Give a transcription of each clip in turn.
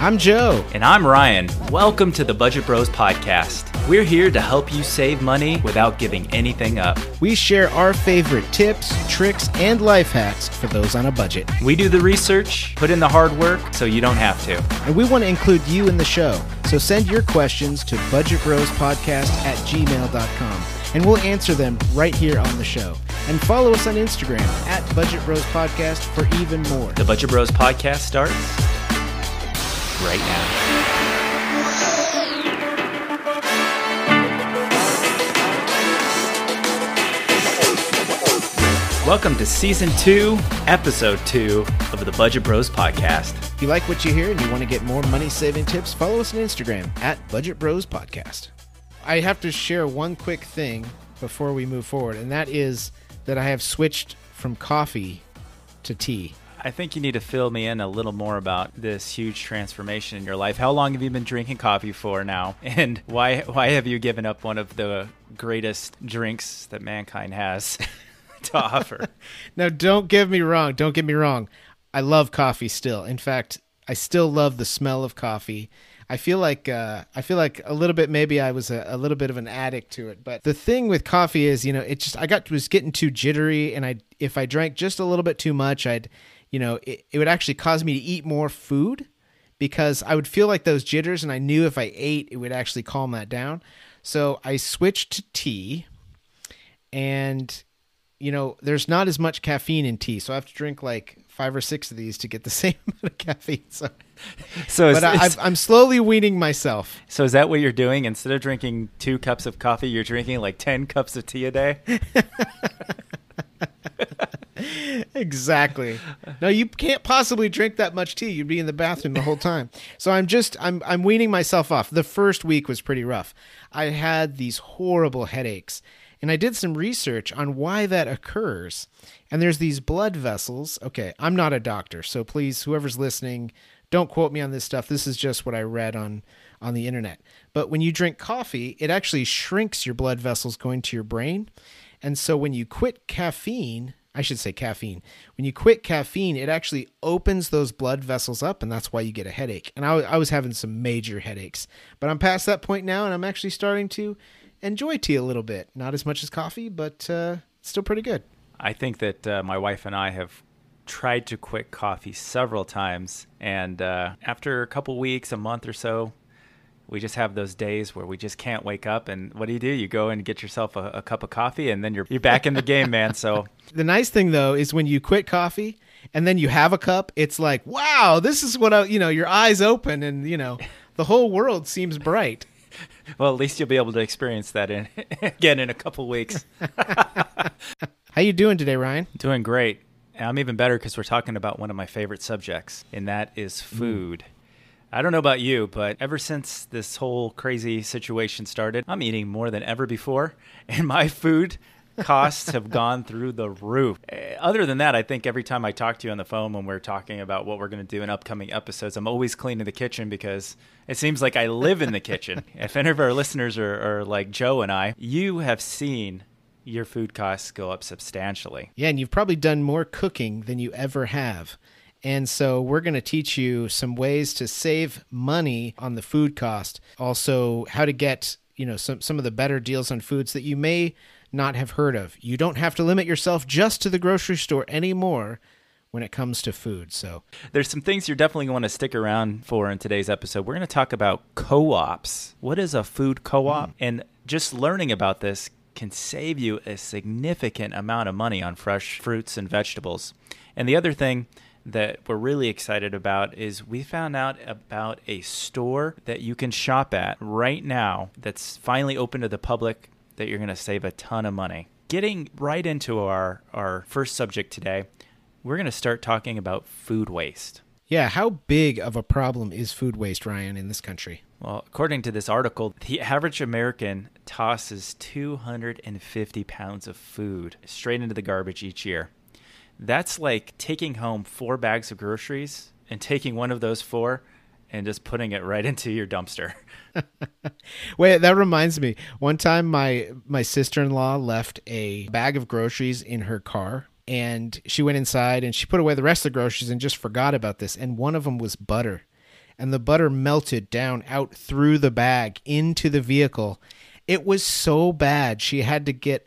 I'm Joe. And I'm Ryan. Welcome to the Budget Bros Podcast. We're here to help you save money without giving anything up. We share our favorite tips, tricks, and life hacks for those on a budget. We do the research, put in the hard work, so you don't have to. And we want to include you in the show. So send your questions to budgetbrospodcast@gmail.com, and we'll answer them right here on the show. And follow us on Instagram at Budget Bros Podcast for even more. The Budget Bros Podcast starts right now. Welcome to Season 2, Episode 2 of the Budget Bros Podcast. If you like what you hear and you want to get more money-saving tips, follow us on Instagram at Budget Bros Podcast. I have to share one quick thing before we move forward, and that is that I have switched from coffee to tea. I think you need to fill me in a little more about this huge transformation in your life. How long have you been drinking coffee for now? And why have you given up one of the greatest drinks that mankind has to offer? Now, don't get me wrong. Don't get me wrong. I love coffee still. In fact, I still love the smell of coffee. I feel like a little bit, maybe I was a little bit of an addict to it. But the thing with coffee is, you know, it just, was getting too jittery, and if I drank just a little bit too much, it would actually cause me to eat more food because I would feel like those jitters, and I knew if I ate, it would actually calm that down. So I switched to tea, and you know, there's not as much caffeine in tea, so I have to drink like 5 or 6 of these to get the same amount of caffeine. I'm slowly weaning myself. So is that what you're doing? Instead of drinking 2 cups of coffee, you're drinking like 10 cups of tea a day? Exactly. No, you can't possibly drink that much tea. You'd be in the bathroom the whole time. So I'm weaning myself off. The first week was pretty rough. I had these horrible headaches. And I did some research on why that occurs. And there's these blood vessels. Okay, I'm not a doctor, so please, whoever's listening, don't quote me on this stuff. This is just what I read on the internet. But when you drink coffee, it actually shrinks your blood vessels going to your brain. And so when you quit caffeine, when you quit caffeine, it actually opens those blood vessels up, and that's why you get a headache. And I was having some major headaches. But I'm past that point now, and I'm actually starting to enjoy tea a little bit. Not as much as coffee, but still pretty good. I think that my wife and I have tried to quit coffee several times. And after a couple weeks, a month or so, we just have those days where we just can't wake up. And what do? You go and get yourself a cup of coffee, and then you're back in the game, man. So the nice thing, though, is when you quit coffee and then you have a cup, it's like, wow, this is what, your eyes open and, the whole world seems bright. Well, at least you'll be able to experience that again in a couple weeks. How you doing today, Ryan? Doing great. I'm even better because we're talking about one of my favorite subjects, and that is food. I don't know about you, but ever since this whole crazy situation started, I'm eating more than ever before, and my food costs have gone through the roof. Other than that, I think every time I talk to you on the phone when we're talking about what we're going to do in upcoming episodes, I'm always cleaning the kitchen because it seems like I live in the kitchen. If any of our listeners are like Joe and I, you have seen your food costs go up substantially. Yeah, and you've probably done more cooking than you ever have. And so we're going to teach you some ways to save money on the food cost. Also, how to get, some of the better deals on foods that you may not have heard of. You don't have to limit yourself just to the grocery store anymore when it comes to food. So there's some things you're definitely going to stick around for in today's episode. We're going to talk about co-ops. What is a food co-op? And just learning about this can save you a significant amount of money on fresh fruits and vegetables. And the other thing that we're really excited about is we found out about a store that you can shop at right now that's finally open to the public that you're going to save a ton of money. Getting right into our first subject today, we're going to start talking about food waste. Yeah, how big of a problem is food waste, Ryan, in this country? Well, according to this article, the average American tosses 250 pounds of food straight into the garbage each year. That's like taking home 4 bags of groceries and taking one of those 4 and just putting it right into your dumpster. Wait, that reminds me. One time my sister-in-law left a bag of groceries in her car, and she went inside and she put away the rest of the groceries and just forgot about this. And one of them was butter. and the butter melted down out through the bag into the vehicle. It was so bad she had to get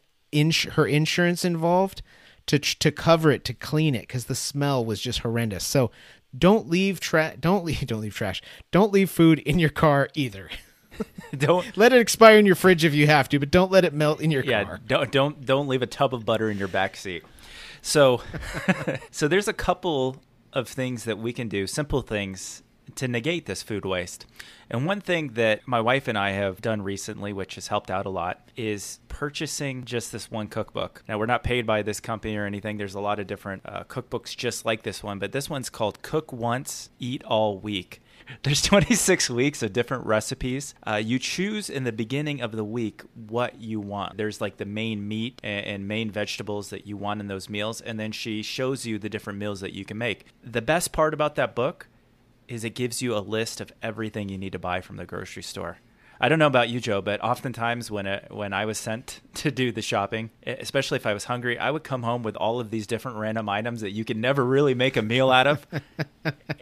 her insurance involved to cover it, to clean it, because the smell was just horrendous. So don't leave food in your car either. Don't let it expire in your fridge if you have to, but don't let it melt in your car. Don't leave a tub of butter in your backseat. So so there's a couple of things that we can do, simple things to negate this food waste. And one thing that my wife and I have done recently, which has helped out a lot, is purchasing just this one cookbook. Now, we're not paid by this company or anything. There's a lot of different cookbooks just like this one, but this one's called Cook Once, Eat All Week. There's 26 weeks of different recipes. You choose in the beginning of the week what you want. There's like the main meat and main vegetables that you want in those meals, and then she shows you the different meals that you can make. The best part about that book is it gives you a list of everything you need to buy from the grocery store. I don't know about you, Joe, but oftentimes when I was sent to do the shopping, especially if I was hungry, I would come home with all of these different random items that you can never really make a meal out of.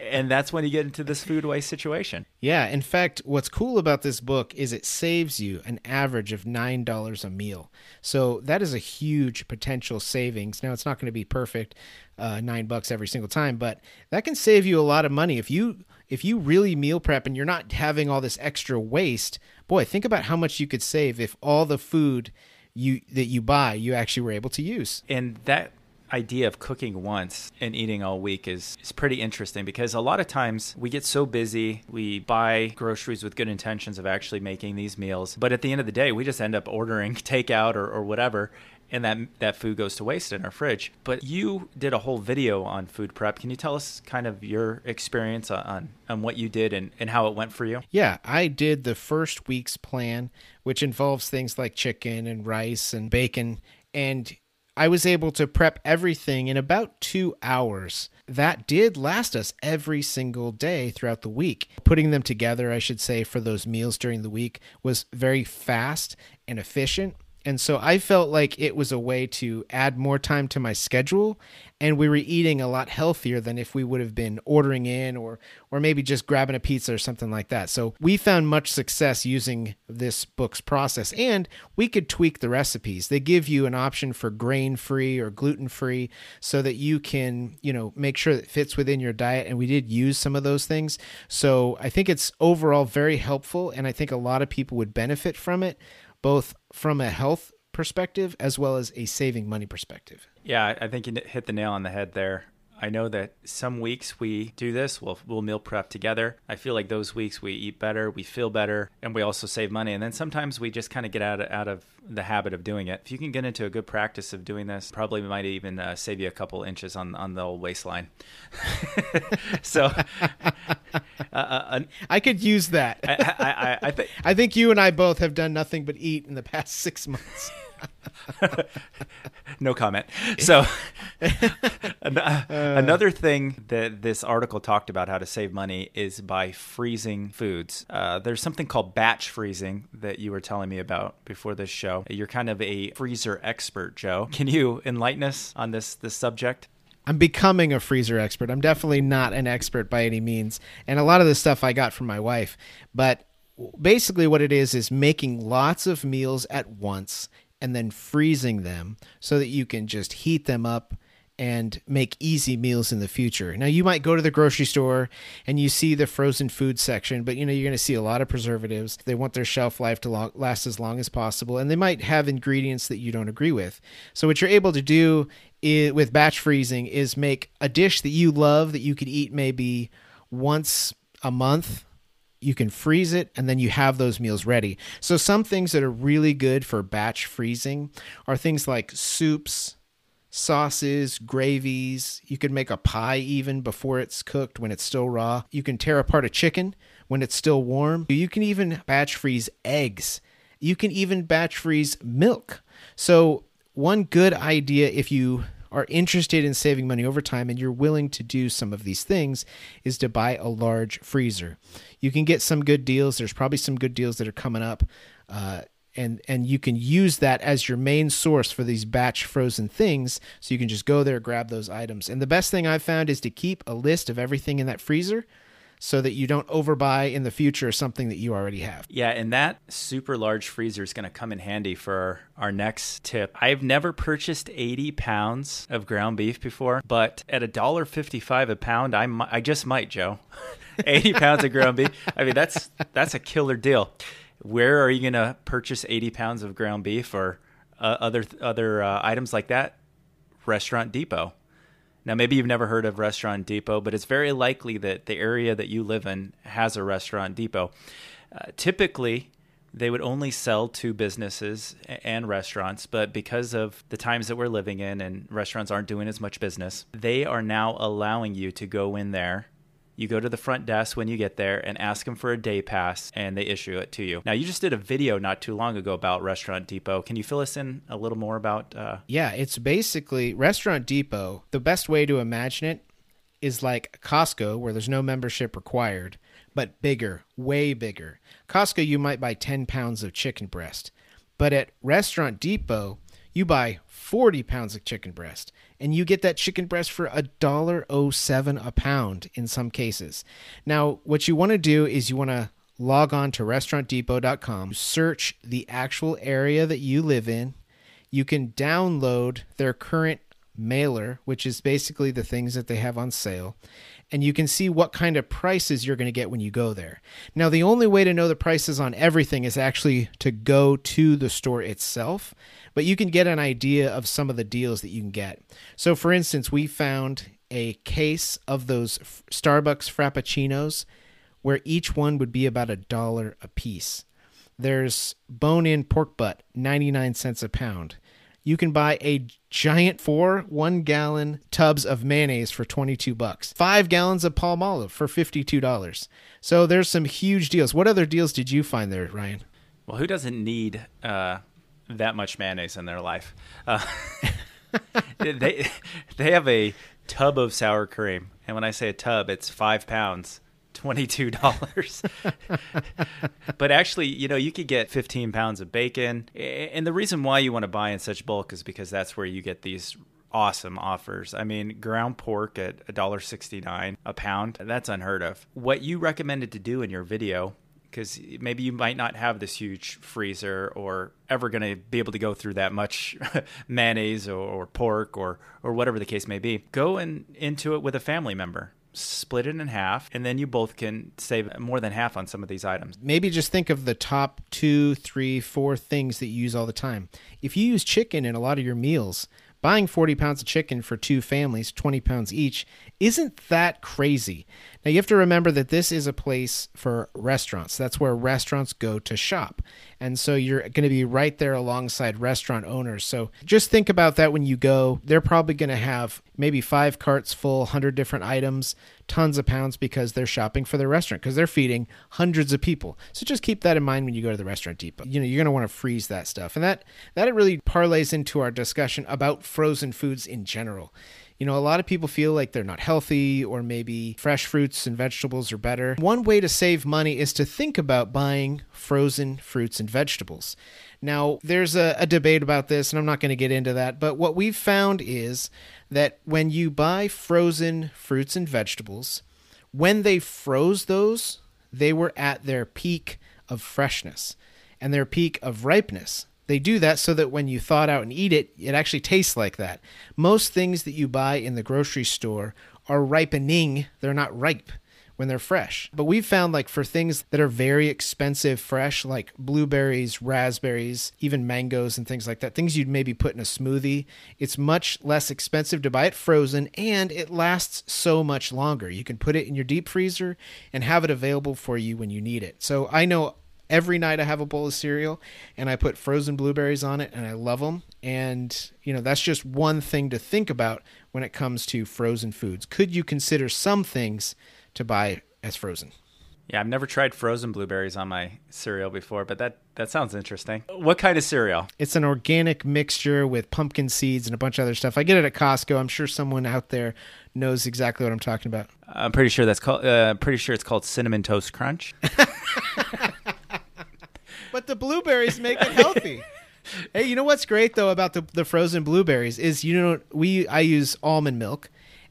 And that's when you get into this food waste situation. Yeah. In fact, what's cool about this book is it saves you an average of $9 a meal. So that is a huge potential savings. Now, it's not going to be perfect, $9 every single time, but that can save you a lot of money. If you really meal prep and you're not having all this extra waste, boy, think about how much you could save if all the food that you buy, you actually were able to use. And that idea of cooking once and eating all week is pretty interesting, because a lot of times we get so busy, we buy groceries with good intentions of actually making these meals, but at the end of the day, we just end up ordering takeout or whatever. And that food goes to waste in our fridge. But you did a whole video on food prep. Can you tell us kind of your experience on what you did and how it went for you? Yeah, I did the first week's plan, which involves things like chicken and rice and bacon. And I was able to prep everything in about 2 hours. That did last us every single day throughout the week. Putting them together, I should say, for those meals during the week was very fast and efficient. And so I felt like it was a way to add more time to my schedule, and we were eating a lot healthier than if we would have been ordering in or maybe just grabbing a pizza or something like that. So we found much success using this book's process, and we could tweak the recipes. They give you an option for grain-free or gluten-free so that you can, make sure that it fits within your diet. And we did use some of those things. So I think it's overall very helpful, and I think a lot of people would benefit from it, both from a health perspective as well as a saving money perspective. Yeah, I think you hit the nail on the head there. I know that some weeks we do this, we'll meal prep together. I feel like those weeks we eat better, we feel better, and we also save money. And then sometimes we just kind of get out of the habit of doing it. If you can get into a good practice of doing this, probably might even save you a couple inches on the old waistline. So I could use that. I think you and I both have done nothing but eat in the past 6 months. No comment. So another thing that this article talked about how to save money is by freezing foods. There's something called batch freezing that you were telling me about before this show. You're kind of a freezer expert, Joe. Can you enlighten us on this subject? I'm becoming a freezer expert. I'm definitely not an expert by any means. And a lot of this stuff I got from my wife. But basically what it is making lots of meals at once and then freezing them so that you can just heat them up and make easy meals in the future. Now, you might go to the grocery store and you see the frozen food section, but you're going to see a lot of preservatives. They want their shelf life to last as long as possible, and they might have ingredients that you don't agree with. So what you're able to do with batch freezing is make a dish that you love that you could eat maybe once a month. You can freeze it, and then you have those meals ready. So some things that are really good for batch freezing are things like soups, sauces, gravies. You can make a pie even before it's cooked when it's still raw. You can tear apart a chicken when it's still warm. You can even batch freeze eggs. You can even batch freeze milk. So one good idea, if you are interested in saving money over time and you're willing to do some of these things, is to buy a large freezer. You can get some good deals. There's probably some good deals that are coming up. And you can use that as your main source for these batch frozen things. So you can just go there, grab those items. And the best thing I've found is to keep a list of everything in that freezer. so that you don't overbuy in the future something that you already have. Yeah, and that super large freezer is going to come in handy for our next tip. I've never purchased 80 pounds of ground beef before, but at $1.55 a pound, I just might, Joe. 80 pounds of ground beef. I mean, that's a killer deal. Where are you going to purchase 80 pounds of ground beef or other items like that? Restaurant Depot. Now, maybe you've never heard of Restaurant Depot, but it's very likely that the area that you live in has a Restaurant Depot. Typically, they would only sell to businesses and restaurants, but because of the times that we're living in and restaurants aren't doing as much business, they are now allowing you to go in there. You go to the front desk when you get there and ask them for a day pass, and they issue it to you. Now, you just did a video not too long ago about Restaurant Depot. Can you fill us in a little more about... Yeah, it's basically Restaurant Depot. The best way to imagine it is like Costco, where there's no membership required, but bigger, way bigger. Costco, you might buy 10 pounds of chicken breast, but at Restaurant Depot, you buy 40 pounds of chicken breast, and you get that chicken breast for $1.07 a pound in some cases. Now, what you want to do is you want to log on to restaurantdepot.com, search the actual area that you live in. You can download their current mailer, which is basically the things that they have on sale, and you can see what kind of prices you're going to get when you go there. Now, the only way to know the prices on everything is actually to go to the store itself, but you can get an idea of some of the deals that you can get. So, for instance, we found a case of those Starbucks Frappuccinos where each one would be about $1 a piece. There's bone-in pork butt, 99 cents a pound. You can buy a giant 4 one-gallon tubs of mayonnaise for $22, 5 gallons of palm olive for $52. So there's some huge deals. What other deals did you find there, Ryan? Well, who doesn't need that much mayonnaise in their life? They have a tub of sour cream. And when I say a tub, it's 5 pounds. $22. But actually, you know, you could get 15 pounds of bacon. And the reason why you want to buy in such bulk is because that's where you get these awesome offers. I mean, ground pork at $1.69 a pound, that's unheard of. What you recommended to do in your video, because maybe you might not have this huge freezer or ever going to be able to go through that much mayonnaise or pork or whatever the case may be, go into it with a family member. Split it in half, and then you both can save more than half on some of these items. Maybe just think of the top 2, 3, 4 things that you use all the time. If you use chicken in a lot of your meals, buying 40 pounds of chicken for 2 families, 20 pounds each, isn't that crazy? Now, you have to remember that this is a place for restaurants. That's where restaurants go to shop. And so you're going to be right there alongside restaurant owners. So just think about that when you go. They're probably going to have maybe 5 carts full, 100 different items, tons of pounds, because they're shopping for their restaurant, because they're feeding hundreds of people. So just keep that in mind when you go to the Restaurant Depot. You know, you're going to want to freeze that stuff. And that really parlays into our discussion about frozen foods in general. You know, a lot of people feel like they're not healthy, or maybe fresh fruits and vegetables are better. One way to save money is to think about buying frozen fruits and vegetables. Now, there's a debate about this, and I'm not going to get into that, but what we've found is that when you buy frozen fruits and vegetables, when they froze those, they were at their peak of freshness and their peak of ripeness. They do that so that when you thaw it out and eat it, it actually tastes like that. Most things that you buy in the grocery store are ripening. They're not ripe when they're fresh. But we've found, like, for things that are very expensive fresh, like blueberries, raspberries, even mangoes and things like that, things you'd maybe put in a smoothie, it's much less expensive to buy it frozen, and it lasts so much longer. You can put it in your deep freezer and have it available for you when you need it. So I know every night I have a bowl of cereal and I put frozen blueberries on it, and I love them. And, you know, that's just one thing to think about when it comes to frozen foods. Could you consider some things to buy as frozen? Yeah, I've never tried frozen blueberries on my cereal before, but that sounds interesting. What kind of cereal? It's an organic mixture with pumpkin seeds and a bunch of other stuff. I get it at Costco. I'm sure someone out there knows exactly what I'm talking about. I'm pretty sure it's called Cinnamon Toast Crunch. But the blueberries make it healthy. Hey, you know what's great, though, about the frozen blueberries is, you know, I use almond milk.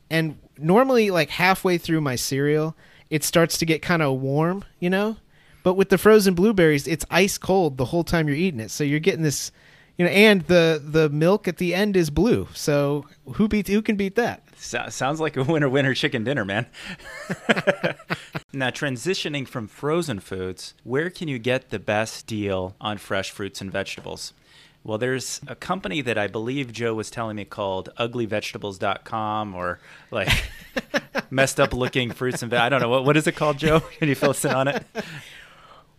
And normally, like, halfway through my cereal, it starts to get kind of warm, you know? But with the frozen blueberries, it's ice cold the whole time you're eating it. So you're getting this, you know, and the milk at the end is blue. So who can beat that? Sounds like a winner chicken dinner, man. Now, transitioning from frozen foods, where can you get the best deal on fresh fruits and vegetables? Well, there's a company that I believe Joe was telling me called uglyvegetables.com or like messed up looking fruits and vegetables. I don't know. What is it called, Joe? Can you fill us in on it?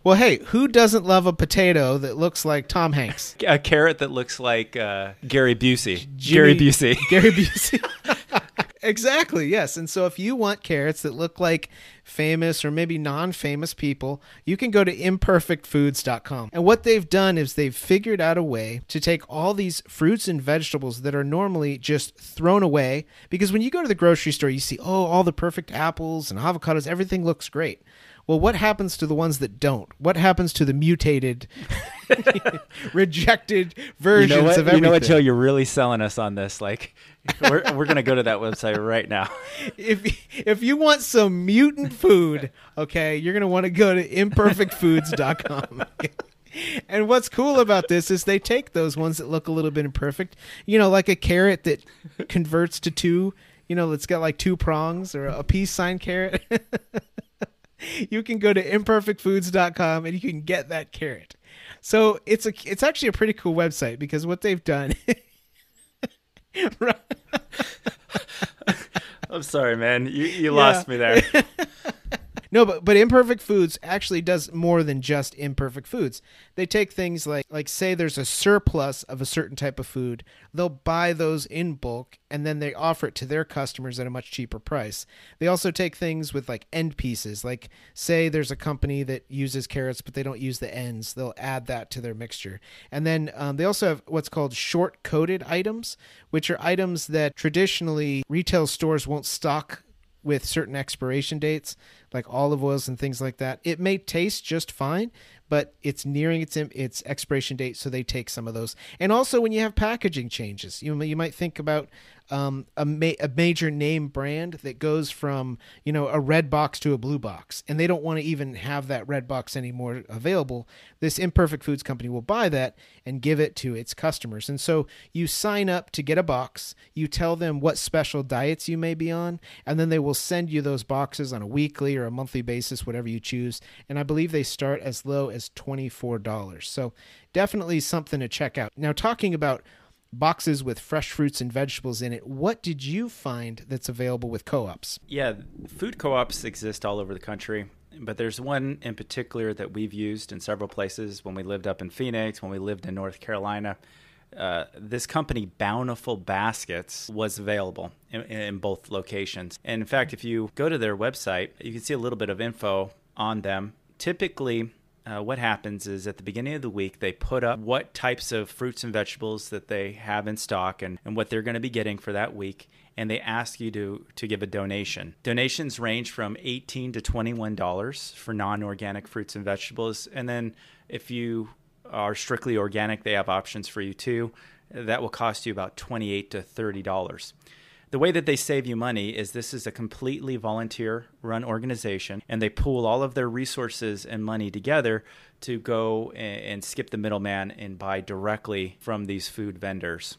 Well, hey, who doesn't love a potato that looks like Tom Hanks? A carrot that looks like Gary Busey. Gary Busey. Exactly, yes. And so if you want carrots that look like famous or maybe non-famous people, you can go to imperfectfoods.com. And what they've done is they've figured out a way to take all these fruits and vegetables that are normally just thrown away. Because when you go to the grocery store, you see, oh, all the perfect apples and avocados, everything looks great. Well, what happens to the ones that don't? What happens to the mutated, rejected versions of everything? You know what, Joe? You're really selling us on this. Like, we're going to go to that website right now. If you want some mutant food, okay, you're going to want to go to imperfectfoods.com. And what's cool about this is they take those ones that look a little bit imperfect, you know, like a carrot that converts to two, you know, it's got like two prongs or a peace sign carrot. You can go to imperfectfoods.com and you can get that carrot. So it's actually a pretty cool website because what they've done. I'm sorry, man. You lost me there. No, but Imperfect Foods actually does more than just imperfect foods. They take things like say there's a surplus of a certain type of food. They'll buy those in bulk, and then they offer it to their customers at a much cheaper price. They also take things with like end pieces. Like say there's a company that uses carrots, but they don't use the ends. They'll add that to their mixture. And then they also have what's called short-coded items, which are items that traditionally retail stores won't stock with certain expiration dates, like olive oils and things like that. It may taste just fine, but it's nearing its expiration date, so they take some of those. And also when you have packaging changes, you might think about a major name brand that goes from, you know, a red box to a blue box, and they don't want to even have that red box anymore available. This Imperfect Foods company will buy that and give it to its customers. And so you sign up to get a box, you tell them what special diets you may be on, and then they will send you those boxes on a weekly or a monthly basis, whatever you choose. And I believe they start as low as $24. So definitely something to check out. Now, talking about boxes with fresh fruits and vegetables in it, what did you find that's available with co-ops? Yeah, food co-ops exist all over the country, but there's one in particular that we've used in several places when we lived up in Phoenix, when we lived in North Carolina. This company, Bountiful Baskets, was available in both locations. And in fact, if you go to their website, you can see a little bit of info on them. Typically, what happens is at the beginning of the week, they put up what types of fruits and vegetables that they have in stock and what they're going to be getting for that week. And they ask you to give a donation. Donations range from $18 to $21 for non-organic fruits and vegetables. And then if you are strictly organic, they have options for you too. That will cost you about $28 to $30. The way that they save you money is this is a completely volunteer-run organization, and they pool all of their resources and money together to go and skip the middleman and buy directly from these food vendors.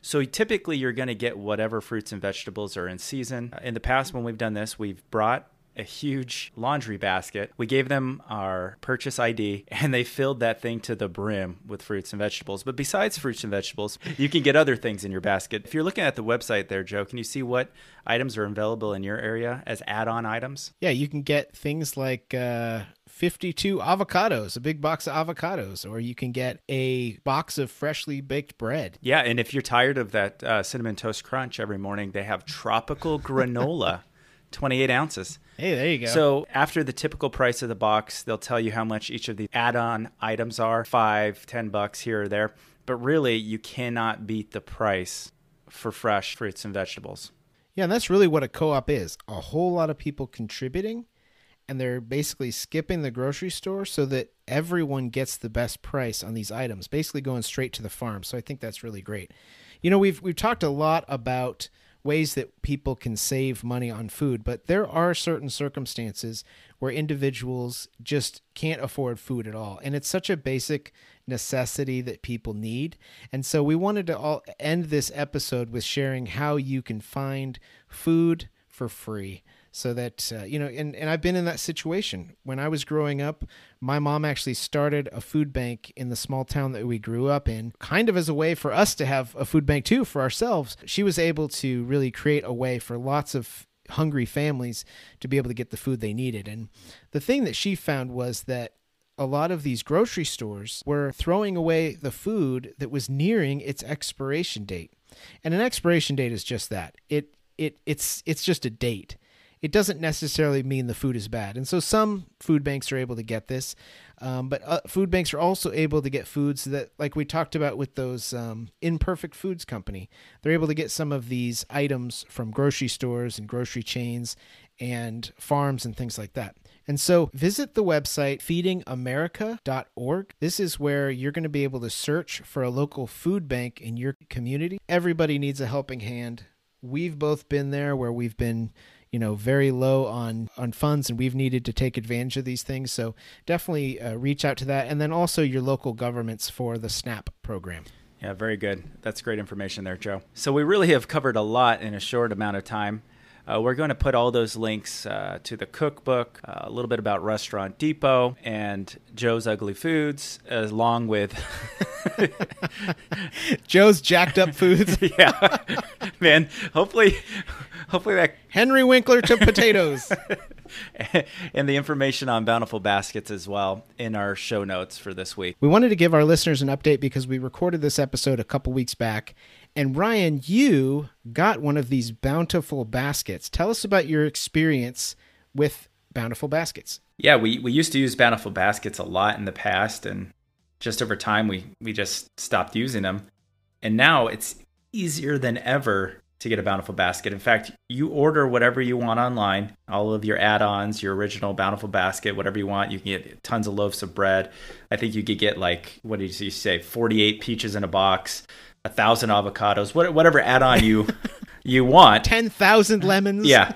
So typically, you're going to get whatever fruits and vegetables are in season. In the past, when we've done this, we've brought a huge laundry basket. We gave them our purchase ID, and they filled that thing to the brim with fruits and vegetables. But besides fruits and vegetables, you can get other things in your basket. If you're looking at the website there, Joe, can you see what items are available in your area as add-on items? Yeah, you can get things like 52 avocados, a big box of avocados, or you can get a box of freshly baked bread. Yeah, and if you're tired of that Cinnamon Toast Crunch every morning, they have tropical granola. 28 ounces. Hey, there you go. So after the typical price of the box, they'll tell you how much each of the add-on items are, $5, $10 here or there. But really, you cannot beat the price for fresh fruits and vegetables. Yeah, and that's really what a co-op is. A whole lot of people contributing, and they're basically skipping the grocery store so that everyone gets the best price on these items, basically going straight to the farm. So I think that's really great. You know, we've talked a lot about ways that people can save money on food, but there are certain circumstances where individuals just can't afford food at all. And it's such a basic necessity that people need. And so we wanted to all end this episode with sharing how you can find food for free. So that, and I've been in that situation. When I was growing up, my mom actually started a food bank in the small town that we grew up in, kind of as a way for us to have a food bank too for ourselves. She was able to really create a way for lots of hungry families to be able to get the food they needed. And the thing that she found was that a lot of these grocery stores were throwing away the food that was nearing its expiration date. And an expiration date is just that. It's just a date. It doesn't necessarily mean the food is bad. And so some food banks are able to get this, but food banks are also able to get foods that, like we talked about with those Imperfect Foods company, they're able to get some of these items from grocery stores and grocery chains and farms and things like that. And so visit the website feedingamerica.org. This is where you're going to be able to search for a local food bank in your community. Everybody needs a helping hand. We've both been there where we've been, very low on funds and we've needed to take advantage of these things. So definitely reach out to that. And then also your local governments for the SNAP program. Yeah, very good. That's great information there, Joe. So we really have covered a lot in a short amount of time. We're going to put all those links to the cookbook, a little bit about Restaurant Depot and Joe's Ugly Foods, along with Joe's Jacked Up Foods. Yeah, man. Hopefully that Henry Winkler to potatoes, and the information on Bountiful Baskets as well in our show notes for this week. We wanted to give our listeners an update because we recorded this episode a couple weeks back. And Ryan, you got one of these Bountiful Baskets. Tell us about your experience with Bountiful Baskets. Yeah, we used to use Bountiful Baskets a lot in the past. And just over time, we just stopped using them. And now it's easier than ever to get a Bountiful Basket. In fact, you order whatever you want online, all of your add-ons, your original Bountiful Basket, whatever you want. You can get tons of loaves of bread. I think you could get 48 peaches in a box, 1,000 avocados, whatever add-on you want. 10,000 lemons. Yeah.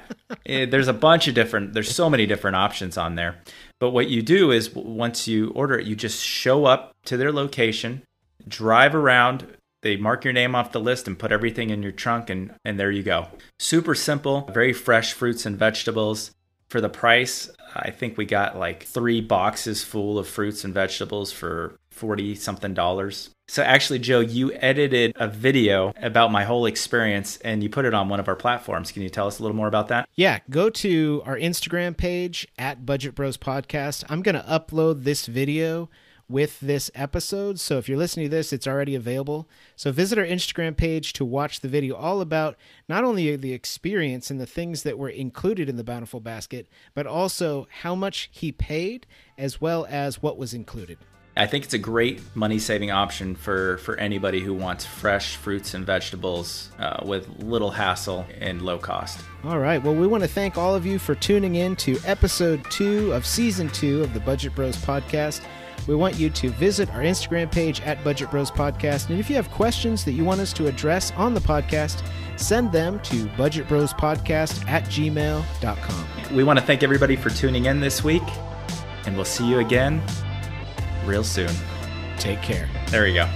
There's a bunch of there's so many different options on there. But what you do is once you order it, you just show up to their location, drive around. They mark your name off the list and put everything in your trunk, and there you go. Super simple, very fresh fruits and vegetables. For the price, I think we got 3 boxes full of fruits and vegetables for $40-something. So actually, Joe, you edited a video about my whole experience, and you put it on one of our platforms. Can you tell us a little more about that? Yeah, go to our Instagram page, @Budget Bros Podcast. I'm going to upload this video with this episode. So if you're listening to this, it's already available. So visit our Instagram page to watch the video all about not only the experience and the things that were included in the Bountiful Basket, but also how much he paid as well as what was included. I think it's a great money-saving option for anybody who wants fresh fruits and vegetables with little hassle and low cost. All right. Well, we want to thank all of you for tuning in to episode 2 of season 2 of the Budget Bros Podcast. We want you to visit our Instagram page @Budget Bros Podcast. And if you have questions that you want us to address on the podcast, send them to budgetbrospodcast@gmail.com. We want to thank everybody for tuning in this week, and we'll see you again real soon. Take care. There you go.